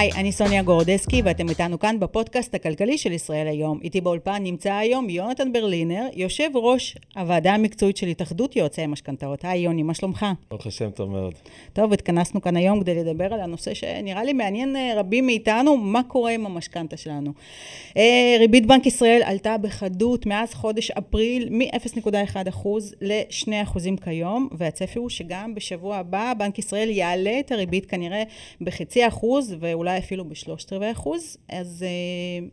היי, אני סוניה גורדסקי ואתם איתנו כאן בפודקאסט הכלכלי של ישראל היום. איתי באולפן נמצא היום יונתן ברלינר, יושב ראש הוועדה המקצועית של התאחדות יועצי המשכנתאות. היי יוני, מה שלומך? ברוך השם, טוב מאוד. טוב, התכנסנו כאן היום כדי לדבר על הנושא שנראה לי מעניין רבים מאיתנו, מה קורה עם המשכנתה שלנו. ריבית בנק ישראל עלתה בחדות מאז חודש אפריל מ-0.1% ל-2% כיום, והצפי הוא שגם בשבוע הבא בנק ישראל יעלה את הריבית כנראה ב0.5% ואולי אפילו ב0.75%. אז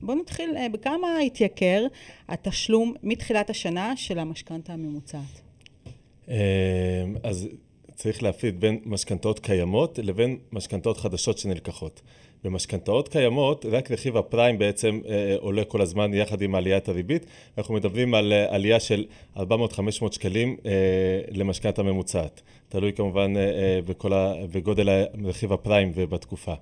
בואו נתחיל בכמה התייקר התשלום מתחילת השנה של המשכנתה הממוצעת. אז צריך להפריד בין משכנתאות קיימות לבין משכנתאות חדשות שנלקחות. במשכנתאות קיימות, רק רכיב הפריים בעצם עולה כל הזמן יחד עם עליית הריבית. אנחנו מדברים על עלייה של 400-500 שקלים למשכנתה ממוצעת. תלוי כמובן בגודל רכיב הפריים ובתקופה.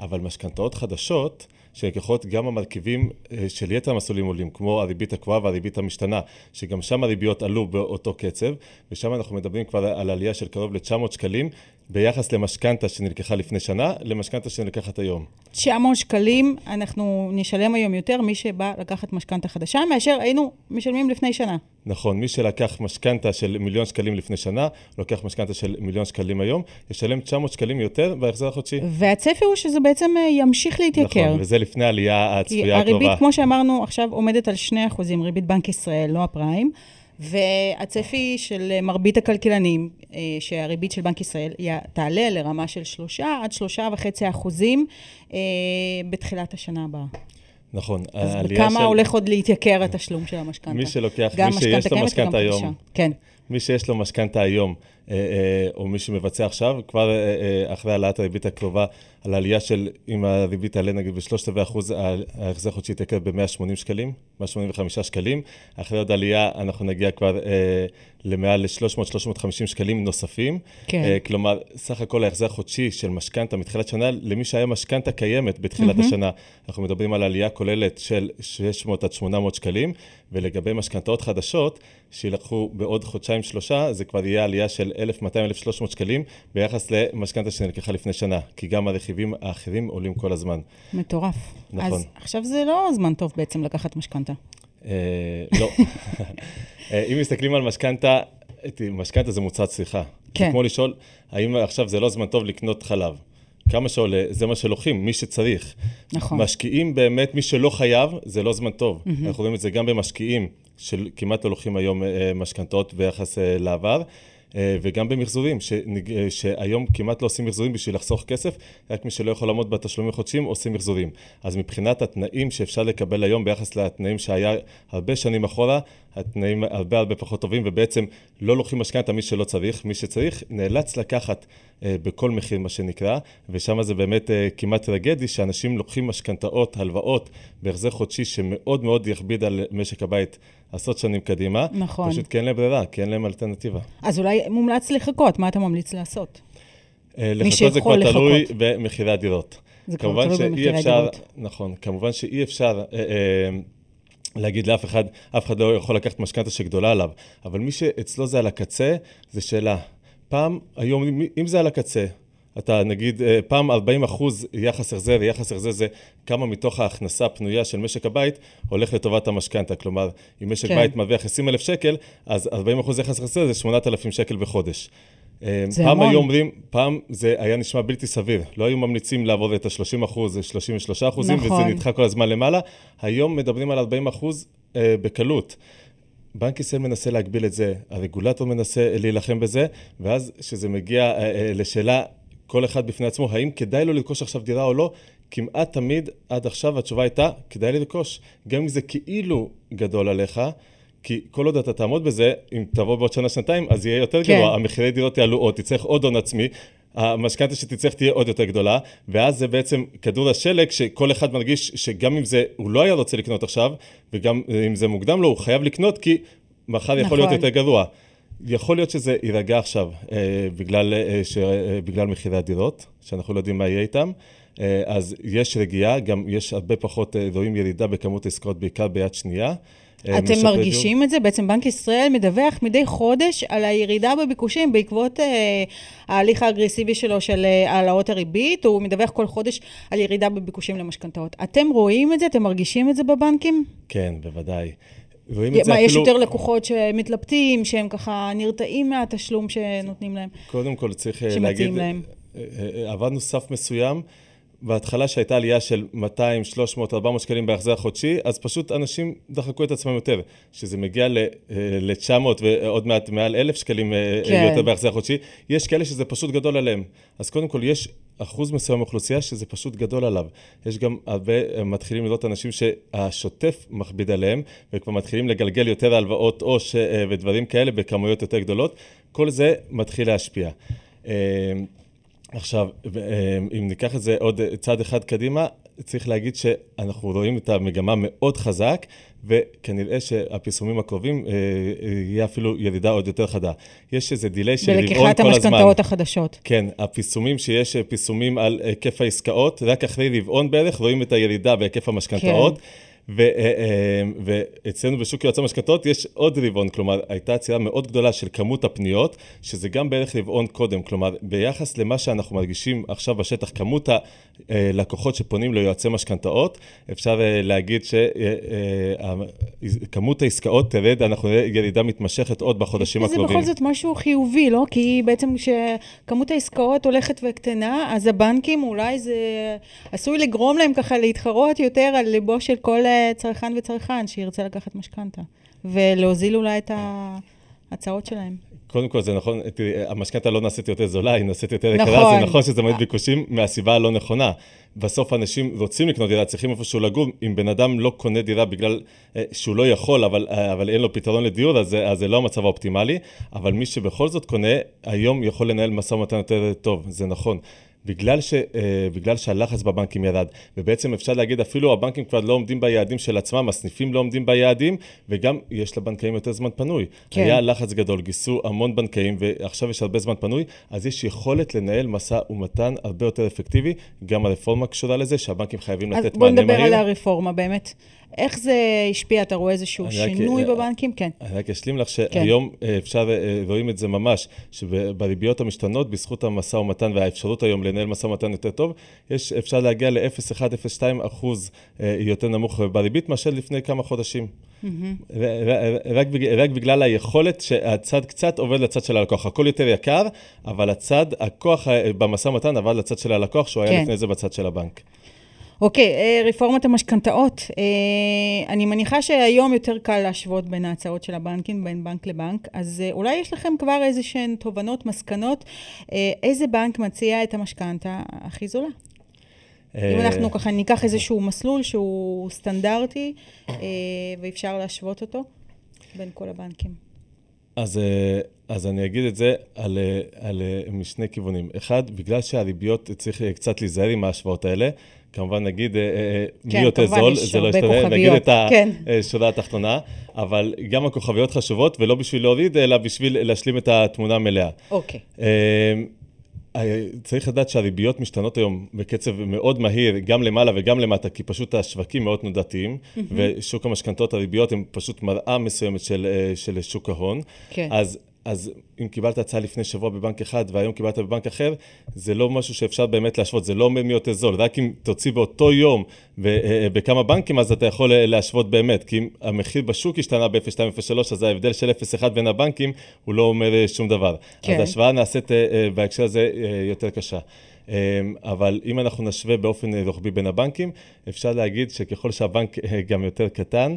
אבל משכנתאות חדשות, שלקחות גם המרכיבים של יתר המסלולים עולים, כמו הריבית הקבועה והריבית המשתנה, שגם שם הריביות עלו באותו קצב, ושם אנחנו מדברים כבר על עלייה של קרוב ל-900 שקלים, ביחס למשכנתה שנלקחה לפני שנה, למשכנתה שנלקחת היום. 900 שקלים אנחנו נשלם היום יותר, מי שבא לקחת משכנתה חדשה, מאשר היינו משלמים לפני שנה. נכון, מי שלקח משכנתה של 1,000,000 שקלים לפני שנה, לוקח משכנתה של 1,000,000 שקלים היום, ישלם 900 שקלים יותר בהחזר החודשי. והצפי הוא שזה בעצם ימשיך להתייקר. נכון, וזה לפני העלייה הצפויה הקרובה. כי הריבית, כמו שאמרנו, עכשיו עומדת על 2%, ריבית בנק ישראל, לא הפריים. והצפי של מרבית הכלכלנים, שהריבית של בנק ישראל תעלה לרמה של 3% עד 3.5% בתחילת השנה הבאה. נכון. אז בכמה הולך עוד להתייקר התשלום של המשכנתה? מי שלוקח, מי שיש לו משכנתה היום. כן. מי שיש לו משכנתה היום, או מי שמבצע עכשיו, כבר אחרי העלאת הריבית הקרובה, על העלייה של, אם הריבית תעלה נגיד ב0.75%, ההחזר החודשי יתייקר ב-180 שקלים, 185 שקלים. אחרי עוד עלייה אנחנו נגיע כבר למעל 300-350 שקלים נוספים. כלומר, סך הכל ההחזר החודשי של משכנתה מתחילת שנה, למי שהיה משכנתה קיימת בתחילת השנה, אנחנו מדברים על עלייה כוללת של 600-800 שקלים, ולגבי משכנתאות חדשות, שילקחו בעוד חודשיים-שלושה, זה כבר יהיה עלייה של 1,200-1,300 שקלים, ביחס למשכנתה שנלקחה לפני שנה, כי גם הרכיבים האחרים עולים כל הזמן. מטורף. נכון. אז עכשיו זה לא זמן טוב בעצם לקחת משכנתה. לא. אם מסתכלים על משכנתה, משכנתה זה מוצר צריכה. כן. זה כמו לשאול, האם עכשיו זה לא זמן טוב לקנות חלב? כמה שעולה, זה מה שלוקחים, מי שצריך. נכון. משקיעים באמת, מי שלא חייב, זה לא זמן טוב. אנחנו רואים את זה גם במשקיעים, שכמעט לא לוקחים היום משכנתאות ביחס לעבר, וגם במחזורים, שהיום כמעט לא עושים מחזורים בשביל לחסוך כסף, רק מי שלא יכול לעמוד בתשלומים חודשיים, עושים מחזורים. אז מבחינת התנאים שאפשר לקבל היום, ביחס לתנאים שהיה הרבה שנים אחורה, התנאים הרבה הרבה פחות טובים, ובעצם לא לוקחים משכנתא מי שלא צריך, מי שצריך נאלץ לקחת בכל מחיר מה שנקרא, ושם זה באמת כמעט טרגדי, שאנשים לוקחים משכנתאות, הלוואות, בהחזר חודשי שמאוד מאוד יכביד על משק הבית עשרות שנים קדימה, נכון. פשוט כי אין להם ברירה, כי אין להם אלטרנטיבה. אז אולי מומלץ לחכות, מה אתה ממליץ לעשות? לחכות זה כבר תלוי במחירי הדירות. זה כבר תלוי במחירי הדירות. נכון, כמובן שאי אפשר להגיד לאף אחד, אף אחד לא יכול לקחת משכנתא שגדולה עליו, אבל מי שאצלו זה על הקצה, זה שאלה. פעם, היום, אם זה על הקצה, אתה נגיד, פעם 40% יחס החזר, ויחס החזר זה כמה מתוך ההכנסה הפנויה של משק הבית הולך לטובת המשכנתא. כלומר, אם משק בית מרוויח 20,000 שקל, אז 40% יחס החזר זה 8,000 שקל בחודש. פעם היו אומרים, פעם זה היה נשמע בלתי סביר. לא היו ממליצים לעבור את ה-30%, 33%, וזה נדחה כל הזמן למעלה. היום מדברים על 40% בקלות. בנק ישראל מנסה להגביל את זה, הרגולטור מנסה להילחם בזה, ואז שזה מגיע לשאלה, כל אחד בפני עצמו, האם כדאי לו לרכוש עכשיו דירה או לא? כמעט תמיד עד עכשיו התשובה הייתה, כדאי לרכוש. גם אם זה כאילו גדול עליך, כי כל עוד אתה תעמוד בזה, אם תבוא בעוד שנה-שנתיים, אז יהיה יותר גרוע. המחירי דירות יעלו עוד, תצטרך עוד הון עצמי, המשכנתא שתצטרך תהיה עוד יותר גדולה, ואז זה בעצם כדור השלג שכל אחד מרגיש שגם אם זה, הוא לא היה רוצה לקנות עכשיו, וגם אם זה מוקדם לו, הוא חייב לקנות, כי מחר יכול להיות יותר גרוע. יכול להיות שזה יירגע עכשיו, בגלל מחירי הדירות, שאנחנו לא יודעים מה יהיה איתם, אז יש רגיעה, גם יש הרבה פחות, רואים ירידה בכמות עסקאות, בעיקר ביד שנייה, אתם מרגישים את זה? בעצם בנק ישראל מדווח מדי חודש על הירידה בביקושים בעקבות ההליך האגרסיבי שלו של העלאות הריבית, הוא מדווח כל חודש על ירידה בביקושים למשכנתאות. אתם רואים את זה? אתם מרגישים את זה בבנקים? כן, בוודאי. יש יותר לקוחות שמתלבטים, שהם ככה נרתעים מהתשלום שנותנים להם? קודם כל צריך להגיד, עבדנו סף מסוים, בהתחלה שהייתה עלייה של 200, 300, 400 שקלים בהחזר חודשי, אז פשוט אנשים דחקו את עצמם יותר. שזה מגיע ל-900 ועוד מעט מעל 1,000 שקלים יותר בהחזר חודשי, יש כאלה שזה פשוט גדול עליהם. אז קודם כל יש אחוז מסוים מאוכלוסייה שזה פשוט גדול עליו. יש גם הרבה מתחילים לראות אנשים שהשוטף מכביד עליהם, וכבר מתחילים לגלגל יותר הלוואות עו"ש ודברים כאלה בכמויות יותר גדולות. כל זה מתחיל להשפיע. עכשיו, אם ניקח את זה עוד צעד אחד קדימה, צריך להגיד שאנחנו רואים את המגמה מאוד חזק, וכנראה שהפרסומים הקרובים יהיה אפילו ירידה עוד יותר חדה. יש איזה דילי של רבעון כל הזמן. ולקיחת המשכנתאות החדשות. כן, הפרסומים שיש פרסומים על היקף העסקאות, רק אחרי רבעון בערך רואים את הירידה בהיקף המשכנתאות. כן. ואצלנו בשוק יועצי המשכנתאות יש עוד רבעון, כלומר הייתה עצירה מאוד גדולה של כמות הפניות, שזה גם בערך רבעון קודם, כלומר ביחס למה שאנחנו מרגישים עכשיו בשטח, כמות הלקוחות שפונים ליועצי משכנתאות, אפשר להגיד שכמות העסקאות תרד, אנחנו נראה ירידה מתמשכת עוד בחודשים הקרובים. זה בכל זאת משהו חיובי, לא? כי בעצם כשכמות העסקאות הולכת וקטנה, אז הבנקים אולי זה עשוי לגרום להם ככה להתחרות יותר על ליבו של כל צרכן וצרכן שירצה לקחת משכנתה, ולהוזיל אולי את ההצעות שלהם. קודם כל, זה נכון, המשכנתה לא נעשית יותר זולה, היא נעשית יותר יקרה, זה נכון שזה מעט ביקושים מהסיבה הלא נכונה. בסוף אנשים רוצים לקנות דירה, צריכים איפשהו לגור, אם בן אדם לא קונה דירה בגלל שהוא לא יכול, אבל אין לו פתרון לדיור, אז זה לא המצב האופטימלי, אבל מי שבכל זאת קונה, היום יכול לנהל משא ומתן יותר טוב, זה נכון. בגלל שהלחץ בבנקים ירד, ובעצם אפשר להגיד אפילו הבנקים כבר לא עומדים ביעדים של עצמם, הסניפים לא עומדים ביעדים, וגם יש לבנקאים יותר זמן פנוי. כן. היה לחץ גדול, גיסו המון בנקאים, ועכשיו יש הרבה זמן פנוי, אז יש יכולת לנהל מסע ומתן הרבה יותר אפקטיבי, גם הרפורמה קשורה לזה, שהבנקים חייבים לתת מענה מהיר. אז בוא נדבר על הרפורמה באמת. איך זה השפיע? אתה רואה איזשהו שינוי בבנקים? כן. אני רק אשלים לך שהיום אפשר, רואים את זה ממש, שבריביות המשתנות, בזכות המשא ומתן והאפשרות היום לנהל משא ומתן יותר טוב, אפשר להגיע ל-0.1-0.2% יותר נמוך בריבית, מאשר לפני כמה חודשים. רק בגלל היכולת שהצד קצת עובד לצד של הלקוח. הכל יותר יקר, אבל הצד, הכוח במשא ומתן עבד לצד של הלקוח, שהוא היה לפני זה בצד של הבנק. אוקיי, רפורמת המשכנתאות. אני מניחה שהיום יותר קל להשוות בין ההצעות של הבנקים, בין בנק לבנק, אז אולי יש לכם כבר איזשהן תובנות, מסקנות, איזה בנק מציע את המשכנתה הכי זולה? אם אנחנו ככה ניקח איזשהו מסלול שהוא סטנדרטי, ואפשר להשוות אותו בין כל הבנקים. אז אני אגיד את זה על משני כיוונים. אחד, בגלל שהריביות צריך קצת להיזהר עם ההשוואות האלה, כמובן נגיד, מי יותר זול, זה לא ישתנה, נגיד את השורה התחתונה, אבל גם הכוכביות חשובות, ולא בשביל להוריד, אלא בשביל להשלים את התמונה המלאה. אוקיי. צריך לדעת שהריביות משתנות היום בקצב מאוד מהיר, גם למעלה וגם למטה, כי פשוט השווקים מאוד תנודתיים, ושוק המשכנתאות הריביות הם פשוט מראה מסוימת של שוק ההון. כן. אז אם קיבלת הצעה לפני שבוע בבנק אחד, והיום קיבלת בבנק אחר, זה לא משהו שאפשר באמת להשוות, זה לא אומר מי יותר זול, רק אם תוציא באותו יום בכמה בנקים, אז אתה יכול להשוות באמת, כי אם המחיר בשוק השתנה ב-0.203, אז ההבדל של 0.1 בין הבנקים, הוא לא אומר שום דבר. כן. אז ההשוואה נעשית בהקשר הזה יותר קשה. אבל אם אנחנו נשווה באופן רוחבי בין הבנקים, אפשר להגיד שככל שהבנק גם יותר קטן,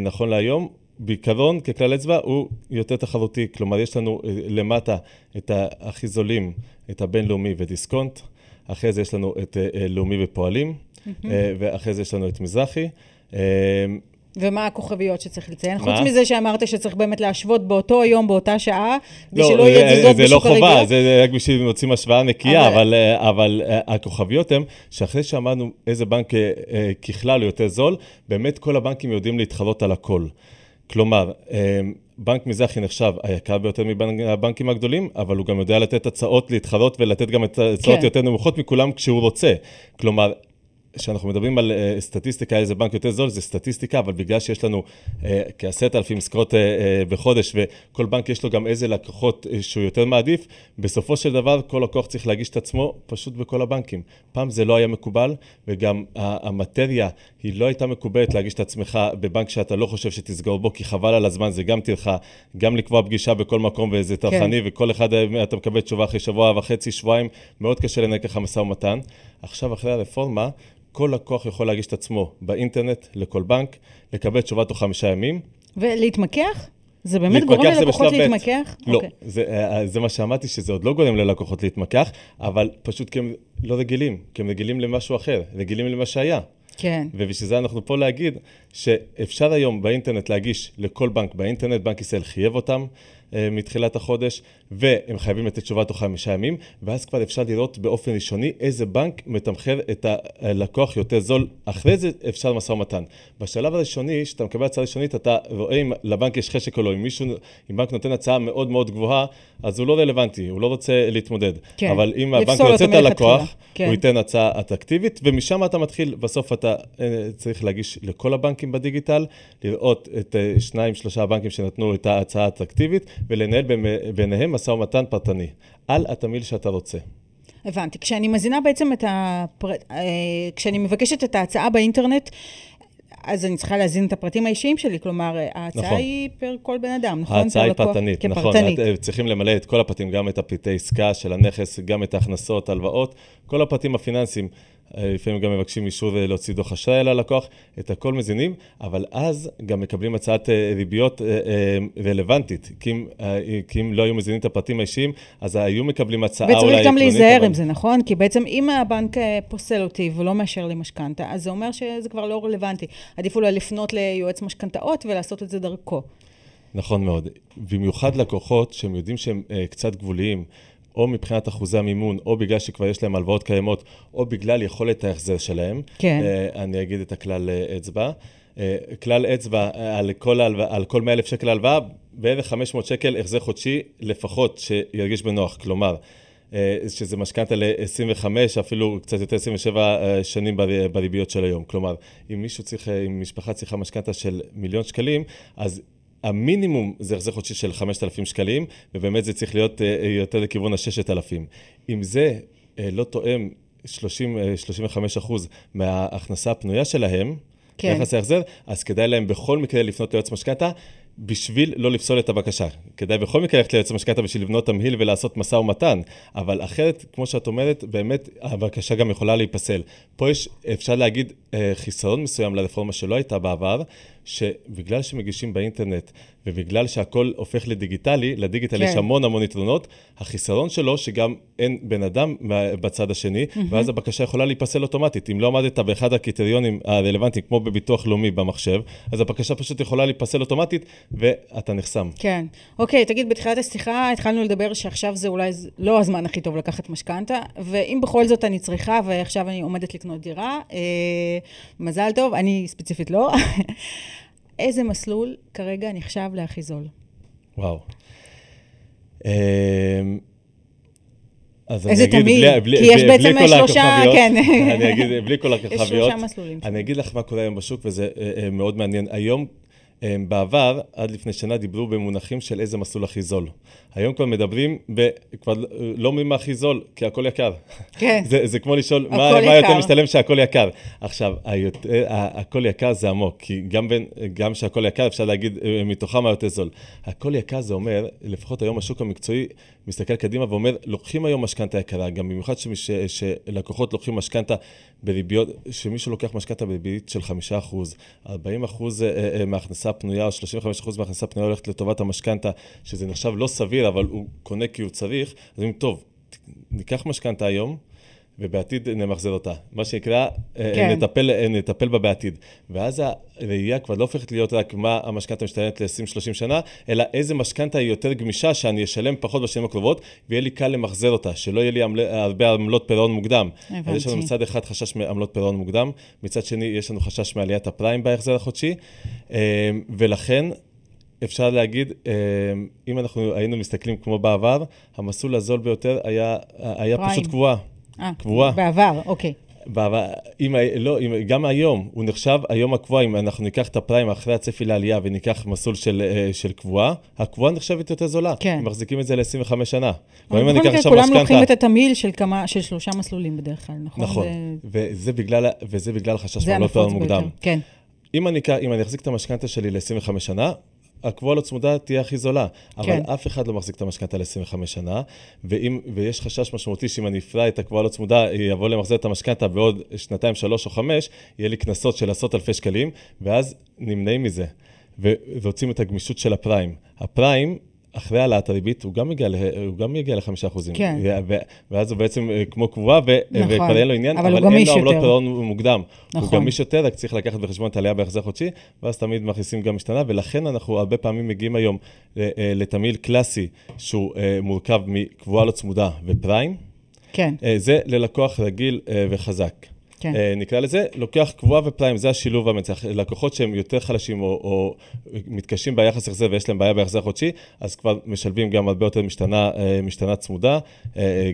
נכון להיום, בעיקרון, ככלל אצבע, הוא יותר תחרותי. כלומר, יש לנו למטה את הכי זולים, את הבינלאומי ודיסקונט. אחרי זה יש לנו את לאומי ופועלים. ואחרי זה יש לנו את מזרחי. ומה הכוכביות שצריך לציין? חוץ מזה שאמרת שצריך באמת להשוות באותו יום, באותה שעה, ושלא יהיה תזוזות בשוק הרגע. זה לא חובה, זה רק בשביל מוצאים השוואה נקייה, אבל הכוכביות הם שאחרי שאמרנו איזה בנק ככלל יותר זול, באמת כל הבנקים יודעים להתחרות על הכל. כלומר, בנק מזרחי נחשב היקר ביותר מבין הבנקים הגדולים, אבל הוא גם יודע לתת הצעות להתחרות ולתת גם הצעות יותר נמוכות מכולם כשהוא רוצה. כלומר, כשאנחנו מדברים על סטטיסטיקה, איזה בנק יותר זול, זה סטטיסטיקה, אבל בגלל שיש לנו כ-10,000 עסקאות בחודש, וכל בנק יש לו גם איזה לקוחות שהוא יותר מעדיף, בסופו של דבר כל לקוח צריך להגיש את עצמו פשוט בכל הבנקים. פעם זה לא היה מקובל, וגם המטריה היא לא הייתה מקובלת להגיש את עצמך בבנק שאתה לא חושב שתסגור בו, כי חבל על הזמן, זה גם תלך, גם לקבוע פגישה בכל מקום וזה טרחני, וכל אחד אתה מקבל תשובה אחרי שבוע וחצי, שבועיים, מאוד קשה לנהל ככה משא ומתן. עכשיו, אחרי הרפורמה, כל לקוח יכול להגיש את עצמו באינטרנט לכל בנק, לקבל תשובה תוך 5 ימים. ולהתמקח? זה באמת גורם ללקוחות להתמקח? לא, זה מה שאמרתי, שזה עוד לא גורם ללקוחות להתמקח, אבל פשוט כי הם לא רגילים, כי הם רגילים למשהו אחר, רגילים למה שהיה. כן. ובשביל זה אנחנו פה להגיד שאפשר היום באינטרנט להגיש לכל בנק באינטרנט, בנק ישראל חייב אותם מתחילת החודש, והם חייבים לתת תשובה תוך 5 ימים, ואז כבר אפשר לראות באופן ראשוני איזה בנק מתמחר את הלקוח יותר זול. אחרי זה אפשר משא ומתן. בשלב הראשוני, שאתה מקבל הצעה ראשונית, אתה רואה אם לבנק יש חשק או לא. אם בנק נותן הצעה מאוד מאוד גבוהה, אז הוא לא רלוונטי, הוא לא רוצה להתמודד. כן. אבל אם הבנק רוצה את הלקוח, כן. הוא ייתן הצעה אטרקטיבית, ומשם אתה מתחיל, בסוף אתה צריך להגיש לכל הבנקים בדיגיטל, לראות את 2-3 הבנקים שנתנו את ההצעה האטרקטיבית, ולנהל ביניהם משא ומתן פרטני, על התמיל שאתה רוצה. הבנתי, כשאני מזינה בעצם את כשאני מבקשת את ההצעה באינטרנט, אז אני צריכה להזין את הפרטים האישיים שלי, כלומר, ההצעה נכון. היא פר כל בן אדם, נכון? ההצעה היא פרטנית, נכון. צריכים למלא את כל הפרטים, גם את הפרטי עסקה של הנכס, גם את ההכנסות, הלוואות, כל הפרטים הפיננסיים, לפעמים גם מבקשים אישור להוציא דוח אשראי ללקוח, את הכל מזינים, אבל אז גם מקבלים הצעת ריביות רלוונטית, כי אם לא היו מזינים את הפרטים האישיים, אז היו מקבלים הצעה אולי עקרונית. וצריך גם להיזהר עם זה, נכון? כי בעצם אם הבנק פוסל אותי ולא מאשר לי משכנתה, אז זה אומר שזה כבר לא רלוונטי. עדיף אולי לפנות ליועץ משכנתאות ולעשות את זה דרכו. נכון מאוד. במיוחד לקוחות שהם יודעים שהם קצת גבוליים, או מבחינת אחוזי המימון, או בגלל שכבר יש להם הלוואות קיימות, או בגלל יכולת ההחזר שלהם. כן. אני אגיד את הכלל אצבע. כלל אצבע על כל 100,000 שקל הלוואה, בערך 500 שקל החזר חודשי לפחות שירגיש בנוח. כלומר, שזה משכנתה ל-25, אפילו קצת יותר 27 שנים בריביות של היום. כלומר, אם משפחה צריכה משכנתה של 1,000,000 שקלים, אז המינימום זה החזר חודשי של 5,000 שקלים, ובאמת זה צריך להיות יותר לכיוון ה-6,000. אם זה לא תואם 35% מההכנסה הפנויה שלהם, כן. ביחס להחזר, אז כדאי להם בכל מקרה לפנות ליועץ משכנתא, בשביל לא לפסול את הבקשה. כדאי בכל מקרה ללכת ליועץ המשכנתא בשביל לבנות תמהיל ולעשות משא ומתן, אבל אחרת, כמו שאת אומרת, באמת הבקשה גם יכולה להיפסל. פה יש, אפשר להגיד, חיסרון מסוים לרפורמה שלא הייתה בעבר, שבגלל שמגישים באינטרנט, ובגלל שהכל הופך לדיגיטלי, לדיגיטלי יש המון יתרונות, החיסרון שלו שגם אין בן אדם בצד השני, ואז הבקשה יכולה להיפסל אוטומטית. אם לא עמדת באחד הקריטריונים הרלוונטיים, כמו בביטוח לאומי במחשב, אז הבקשה פשוט יכולה להיפסל אוטומטית, ואתה נחסם. כן. אוקיי, תגיד, בתחילת השיחה התחלנו לדבר שעכשיו זה אולי לא הזמן הכי טוב לקחת משכנתה, ואם בכל זאת אני צריכה, ועכשיו אני עומדת לקנות דירה, מזל טוב, אני ספציפית לא. איזה מסלול כרגע נחשב להכי זול? וואו. אז איזה תמיד, כי יש בעצם 3, כן. אני אגיד, בלי כל הכחביות. יש 3 מסלולים. אני אגיד לך מה קורה היום בשוק, וזה מאוד מעניין. היום, בעבר, עד לפני שנה, דיברו במונחים של איזה מסלול הכי זול. היום כבר מדברים, וכבר לא אומרים מה הכי זול, כי הכל יקר. כן. זה כמו לשאול, מה יותר משתלם שהכל יקר? עכשיו, הכל יקר זה עמוק, כי גם שהכל יקר אפשר להגיד מתוכה מה יותר זול. הכל יקר זה אומר, לפחות היום השוק המקצועי מסתכל קדימה ואומר, לוקחים היום משכנתה יקרה, גם במיוחד שלקוחות לוקחים משכנתה בריביות, שמישהו לוקח משכנתה בריבית של 5%, 40% מההכנסה הפנויה, או 35% מההכנסה הפנויה הולכת לטובת המשכנתה, שזה נחשב לא סביר, אבל הוא קונה כי הוא צריך, אז אומרים, טוב, ניקח משכנתה היום, ובעתיד נמחזר אותה. מה שנקרא, כן. נטפל בה בעתיד. ואז הראייה כבר לא הופכת להיות רק מה המשכנתה משתלמת ל-20-30 שנה, אלא איזה משכנתה היא יותר גמישה שאני אשלם פחות בשנים הקרובות, ויהיה לי קל למחזר אותה, שלא יהיה לי הרבה עמלות פירעון מוקדם. הבנתי. אז יש לנו מצד אחד חשש מעמלות פירעון מוקדם, מצד שני יש לנו חשש מעליית הפריים בהחזר החודשי, ולכן אפשר להגיד, אם אנחנו היינו מסתכלים כמו בעבר, המסלול הזול ביותר היה פשוט קבועה. בעבר, אוקיי. גם היום, הוא נחשב היום הקבועה, אם אנחנו ניקח את הפריים אחרי הצפי לעלייה וניקח מסלול של קבועה, הקבועה נחשבת יותר זולה. הם מחזיקים את זה ל-25 שנה. כולם לוקחים את התמיל של 3 מסלולים בדרך כלל, נכון? נכון, וזה בגלל חשש מעלות הון מוקדם. אם אני אחזיק את המשכנתה שלי ל-25 שנה, הקבועה לא צמודה תהיה הכי זולה, אבל אף אחד לא מחזיק את המשכנתה ל-25 שנה, ויש חשש משמעותי שאם אני אפרע את הקבועה לא צמודה, יבוא למחזר את המשכנתה בעוד 2, 3 או 5, יהיה לי קנסות של עשרות אלפי שקלים, ואז נמנעים מזה, ורוצים את הגמישות של הפריים. הפריים, אחרי העלאת הריבית, הוא גם יגיע ל-5%. ואז הוא בעצם כמו קבועה, וכבר אין לו עניין, אבל אין לו עמלות פירעון מוקדם. הוא גמיש יותר, רק צריך לקחת בחשבון את העלייה בהחזר חודשי, ואז תמיד מכניסים גם משתנה, ולכן אנחנו הרבה פעמים מגיעים היום לתמהיל קלאסי, שהוא מורכב מקבועה לא צמודה ופריים. זה ללקוח רגיל וחזק. נקרא לזה, לוקח קבועה ופריים, זה השילוב המצח. לקוחות שהם יותר חלשים או מתקשים ביחס החזר ויש להם בעיה ביחס החודשי, אז כבר משלבים גם הרבה יותר משתנה צמודה,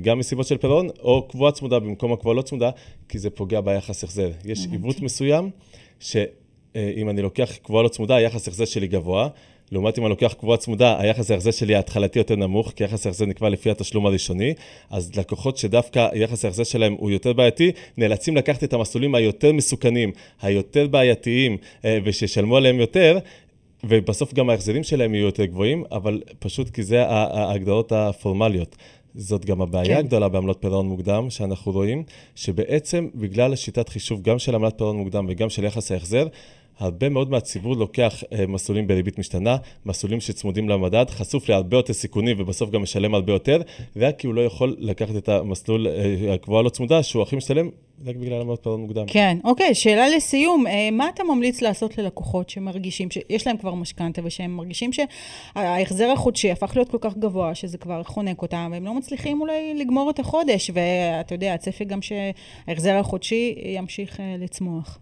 גם מסיבות של פירעון, או קבועה צמודה במקום הקבועה לא צמודה, כי זה פוגע ביחס החזר. יש עיוות מסוים, שאם אני לוקח קבועה לא צמודה, היחס החזר שלי גבוה, לעומת אם אני לוקח קבועה צמודה, היחס ההחזר שלי ההתחלתי יותר נמוך, כי יחס ההחזר נקבע לפי התשלום הראשוני, אז לקוחות שדווקא יחס ההחזר שלהם הוא יותר בעייתי, נאלצים לקחת את המסלולים היותר מסוכנים, היותר בעייתיים, וששלמו עליהם יותר, ובסוף גם ההחזרים שלהם יהיו יותר גבוהים, אבל פשוט כי זה ההגדרות הפורמליות. זאת גם הבעיה הגדולה בעמלות פירעון מוקדם שאנחנו רואים, שבעצם בגלל השיטת חישוב גם של עמלת פירעון מוקדם וגם של יחס ההחזר, הרבה מאוד מהציבור לוקח מסלולים בריבית משתנה, מסלולים שצמודים למדד, חשוף להרבה יותר סיכונים ובסוף גם משלם הרבה יותר, רק כי הוא לא יכול לקחת את המסלול הקבועה לא צמודה, שהוא הכי משתלם רק בגלל עמלות פירעון מוקדם. כן, אוקיי, שאלה לסיום, מה אתה ממליץ לעשות ללקוחות שמרגישים, שיש להם כבר משכנתה ושהם מרגישים שההחזר החודשי הפך להיות כל כך גבוה, שזה כבר חונק אותם, והם לא מצליחים אולי לגמור את החודש, ואתה יודע, הצפי גם שההחזר החודשי ימשיך לצמוח.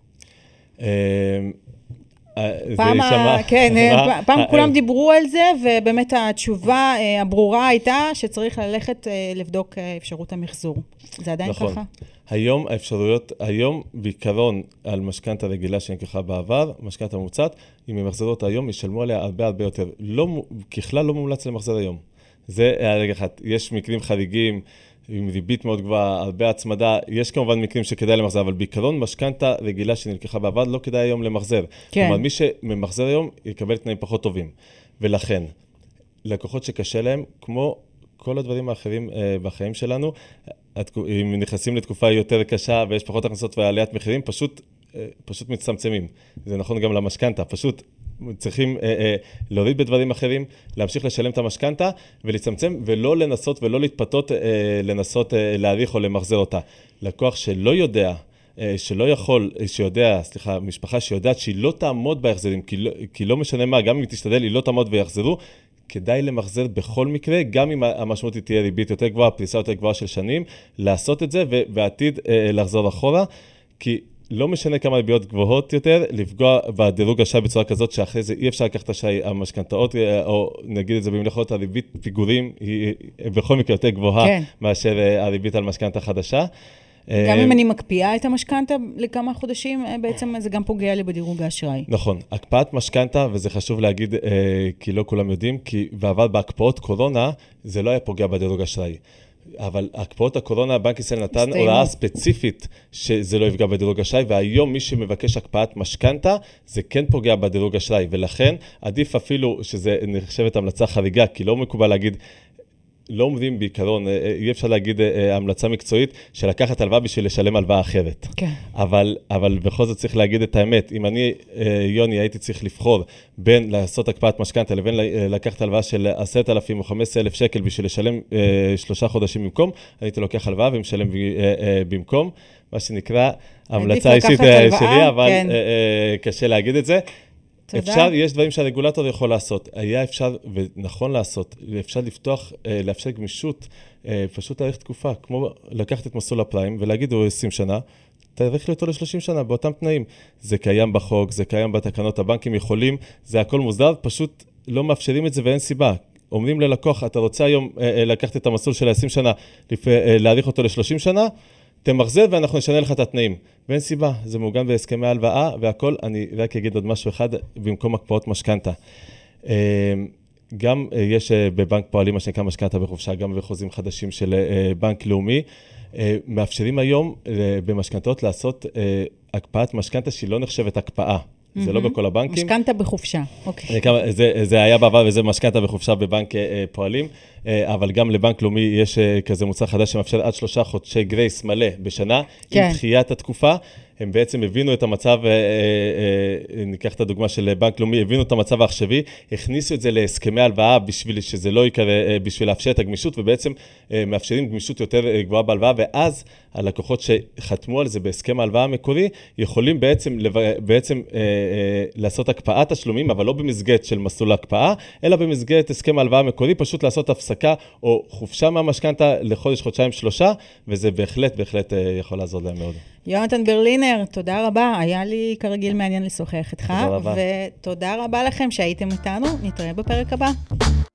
פעם כולם דיברו על זה, ובאמת התשובה הברורה הייתה שצריך ללכת לבדוק אפשרות המחזור. זה עדיין ככה? היום האפשרויות, היום בעיקרון על משכנתה רגילה שנקחה בעבר, משכנתה מוצעת, אם הם מחזרות היום, ישלמו עליה הרבה הרבה יותר. ככלל לא מומלץ למחזר היום. זה הרגע אחד. יש מקרים חריגים, עם ריבית מאוד גבוהה, הרבה הצמדה, יש כמובן מקרים שכדאי למחזר, אבל בעיקרון משכנתה רגילה שנלקחה בעבר, לא כדאי היום למחזר. כלומר, מי שממחזר היום יקבל תנאים פחות טובים. ולכן, לקוחות שקשה להם, כמו כל הדברים האחרים בחיים שלנו, אם נכנסים לתקופה יותר קשה ויש פחות הכנסות ועליית מחירים, פשוט מצמצמים. זה נכון גם למשכנתה, פשוט צריכים להוריד בדברים אחרים, להמשיך לשלם את המשכנתה ולצמצם, ולא לנסות ולא להתפתות, לנסות להאריך או למחזר אותה. לקוח שלא יודע, שלא יכול, משפחה שיודעת שהיא לא תעמוד בהחזרים, כי לא משנה מה, גם אם תשתדל, היא לא תעמוד ויחזרו, כדאי למחזר בכל מקרה, גם אם המשמעות היא תהיה ריבית יותר גבוהה, פריסה יותר גבוהה של שנים, לעשות את זה, ובעתיד לחזור אחורה, כי לא משנה כמה ריביות גבוהות יותר, לפגוע בדירוג אשראי בצורה כזאת שאחרי זה אי אפשר לקחת אשראי המשכנתאות, או נגיד את זה במלאכות, הריבית פיגורים היא בכל מקרה יותר גבוהה מאשר הריבית על משכנתה חדשה. גם אם אני מקפיאה את המשכנתה לכמה חודשים, בעצם זה גם פוגע לי בדירוג האשראי. נכון, הקפאת משכנתה, וזה חשוב להגיד, כי לא כולם יודעים, כי בעבר בהקפאות קורונה זה לא היה פוגע בדירוג האשראי. אבל הקפאות הקורונה, בנק ישראל נתן הוראה ספציפית שזה לא יפגע בדירוג אשראי, והיום מי שמבקש הקפאת משכנתה, זה כן פוגע בדירוג אשראי, ולכן עדיף אפילו שזה נחשבת המלצה חריגה, כי לא מקובל להגיד, לא עומדים בעיקרון, אי אפשר להגיד המלצה מקצועית של לקחת הלוואה בשביל לשלם הלוואה אחרת. כן. אבל בכל זאת צריך להגיד את האמת, אם אני, יוני, הייתי צריך לבחור בין לעשות הקפאת משכנתה לבין לקחת הלוואה של 10,000 או 15,000 שקל בשביל לשלם 3 חודשים במקום, אני הייתי לוקח הלוואה ומשלם במקום, מה שנקרא המלצה האישית שלי, אבל קשה להגיד את זה. אפשר, יש דברים שהרגולטור יכול לעשות, היה אפשר ונכון לעשות, אפשר לפתוח, לאפשר גמישות, פשוט להאריך תקופה, כמו לקחת את מסלול הפריים ולהגיד הוא 20 שנה, תאריך אותו ל-30 שנה באותם תנאים, זה קיים בחוק, זה קיים בתקנות, הבנקים יכולים, זה הכל מוסדר, פשוט לא מאפשרים את זה ואין סיבה. אומרים ללקוח, אתה רוצה היום לקחת את המסלול של 20 שנה, להאריך אותו ל-30 שנה, תמחזר ואנחנו נשנה לך את התנאים. ואין סיבה, זה מעוגן בהסכמי הלוואה והכל. אני רק אגיד עוד משהו אחד במקום הקפאות משכנתה. גם יש בבנק פועלים מה שנקרא משכנתה בחופשה, גם בחוזים חדשים של בנק לאומי. מאפשרים היום במשכנתאות לעשות הקפאת משכנתה שהיא לא נחשבת הקפאה. זה לא בכל הבנקים. משכנתה בחופשה, אוקיי. זה היה בעבר וזה משכנתה בחופשה בבנק פועלים, אבל גם לבנק לאומי יש כזה מוצר חדש שמאפשר עד 3 חודשי גרייס מלא בשנה, עם דחיית התקופה. הם בעצם הבינו את המצב, ניקח את הדוגמה של בנק לאומי, הבינו את המצב העכשווי, הכניסו את זה להסכמי הלוואה בשביל שזה לא יקרה, בשביל לאפשר את הגמישות, ובעצם מאפשרים גמישות יותר גבוהה בהלוואה, ואז הלקוחות שחתמו על זה בהסכם ההלוואה המקורי, יכולים בעצם לעשות הקפאת השלומים, אבל לא במסגרת של מסלול הקפאה, אלא במסגרת הסכם ההלוואה המקורי, פשוט לעשות הפסקה או חופשה מהמשכנתה לחודש, חודשיים, שלושה, וזה בהחלט יכול לעזור להם מאוד. יונתן ברלינר, תודה רבה, היה לי כרגיל מעניין לשוחח איתך, ותודה רבה לכם שהייתם איתנו, נתראה בפרק הבא.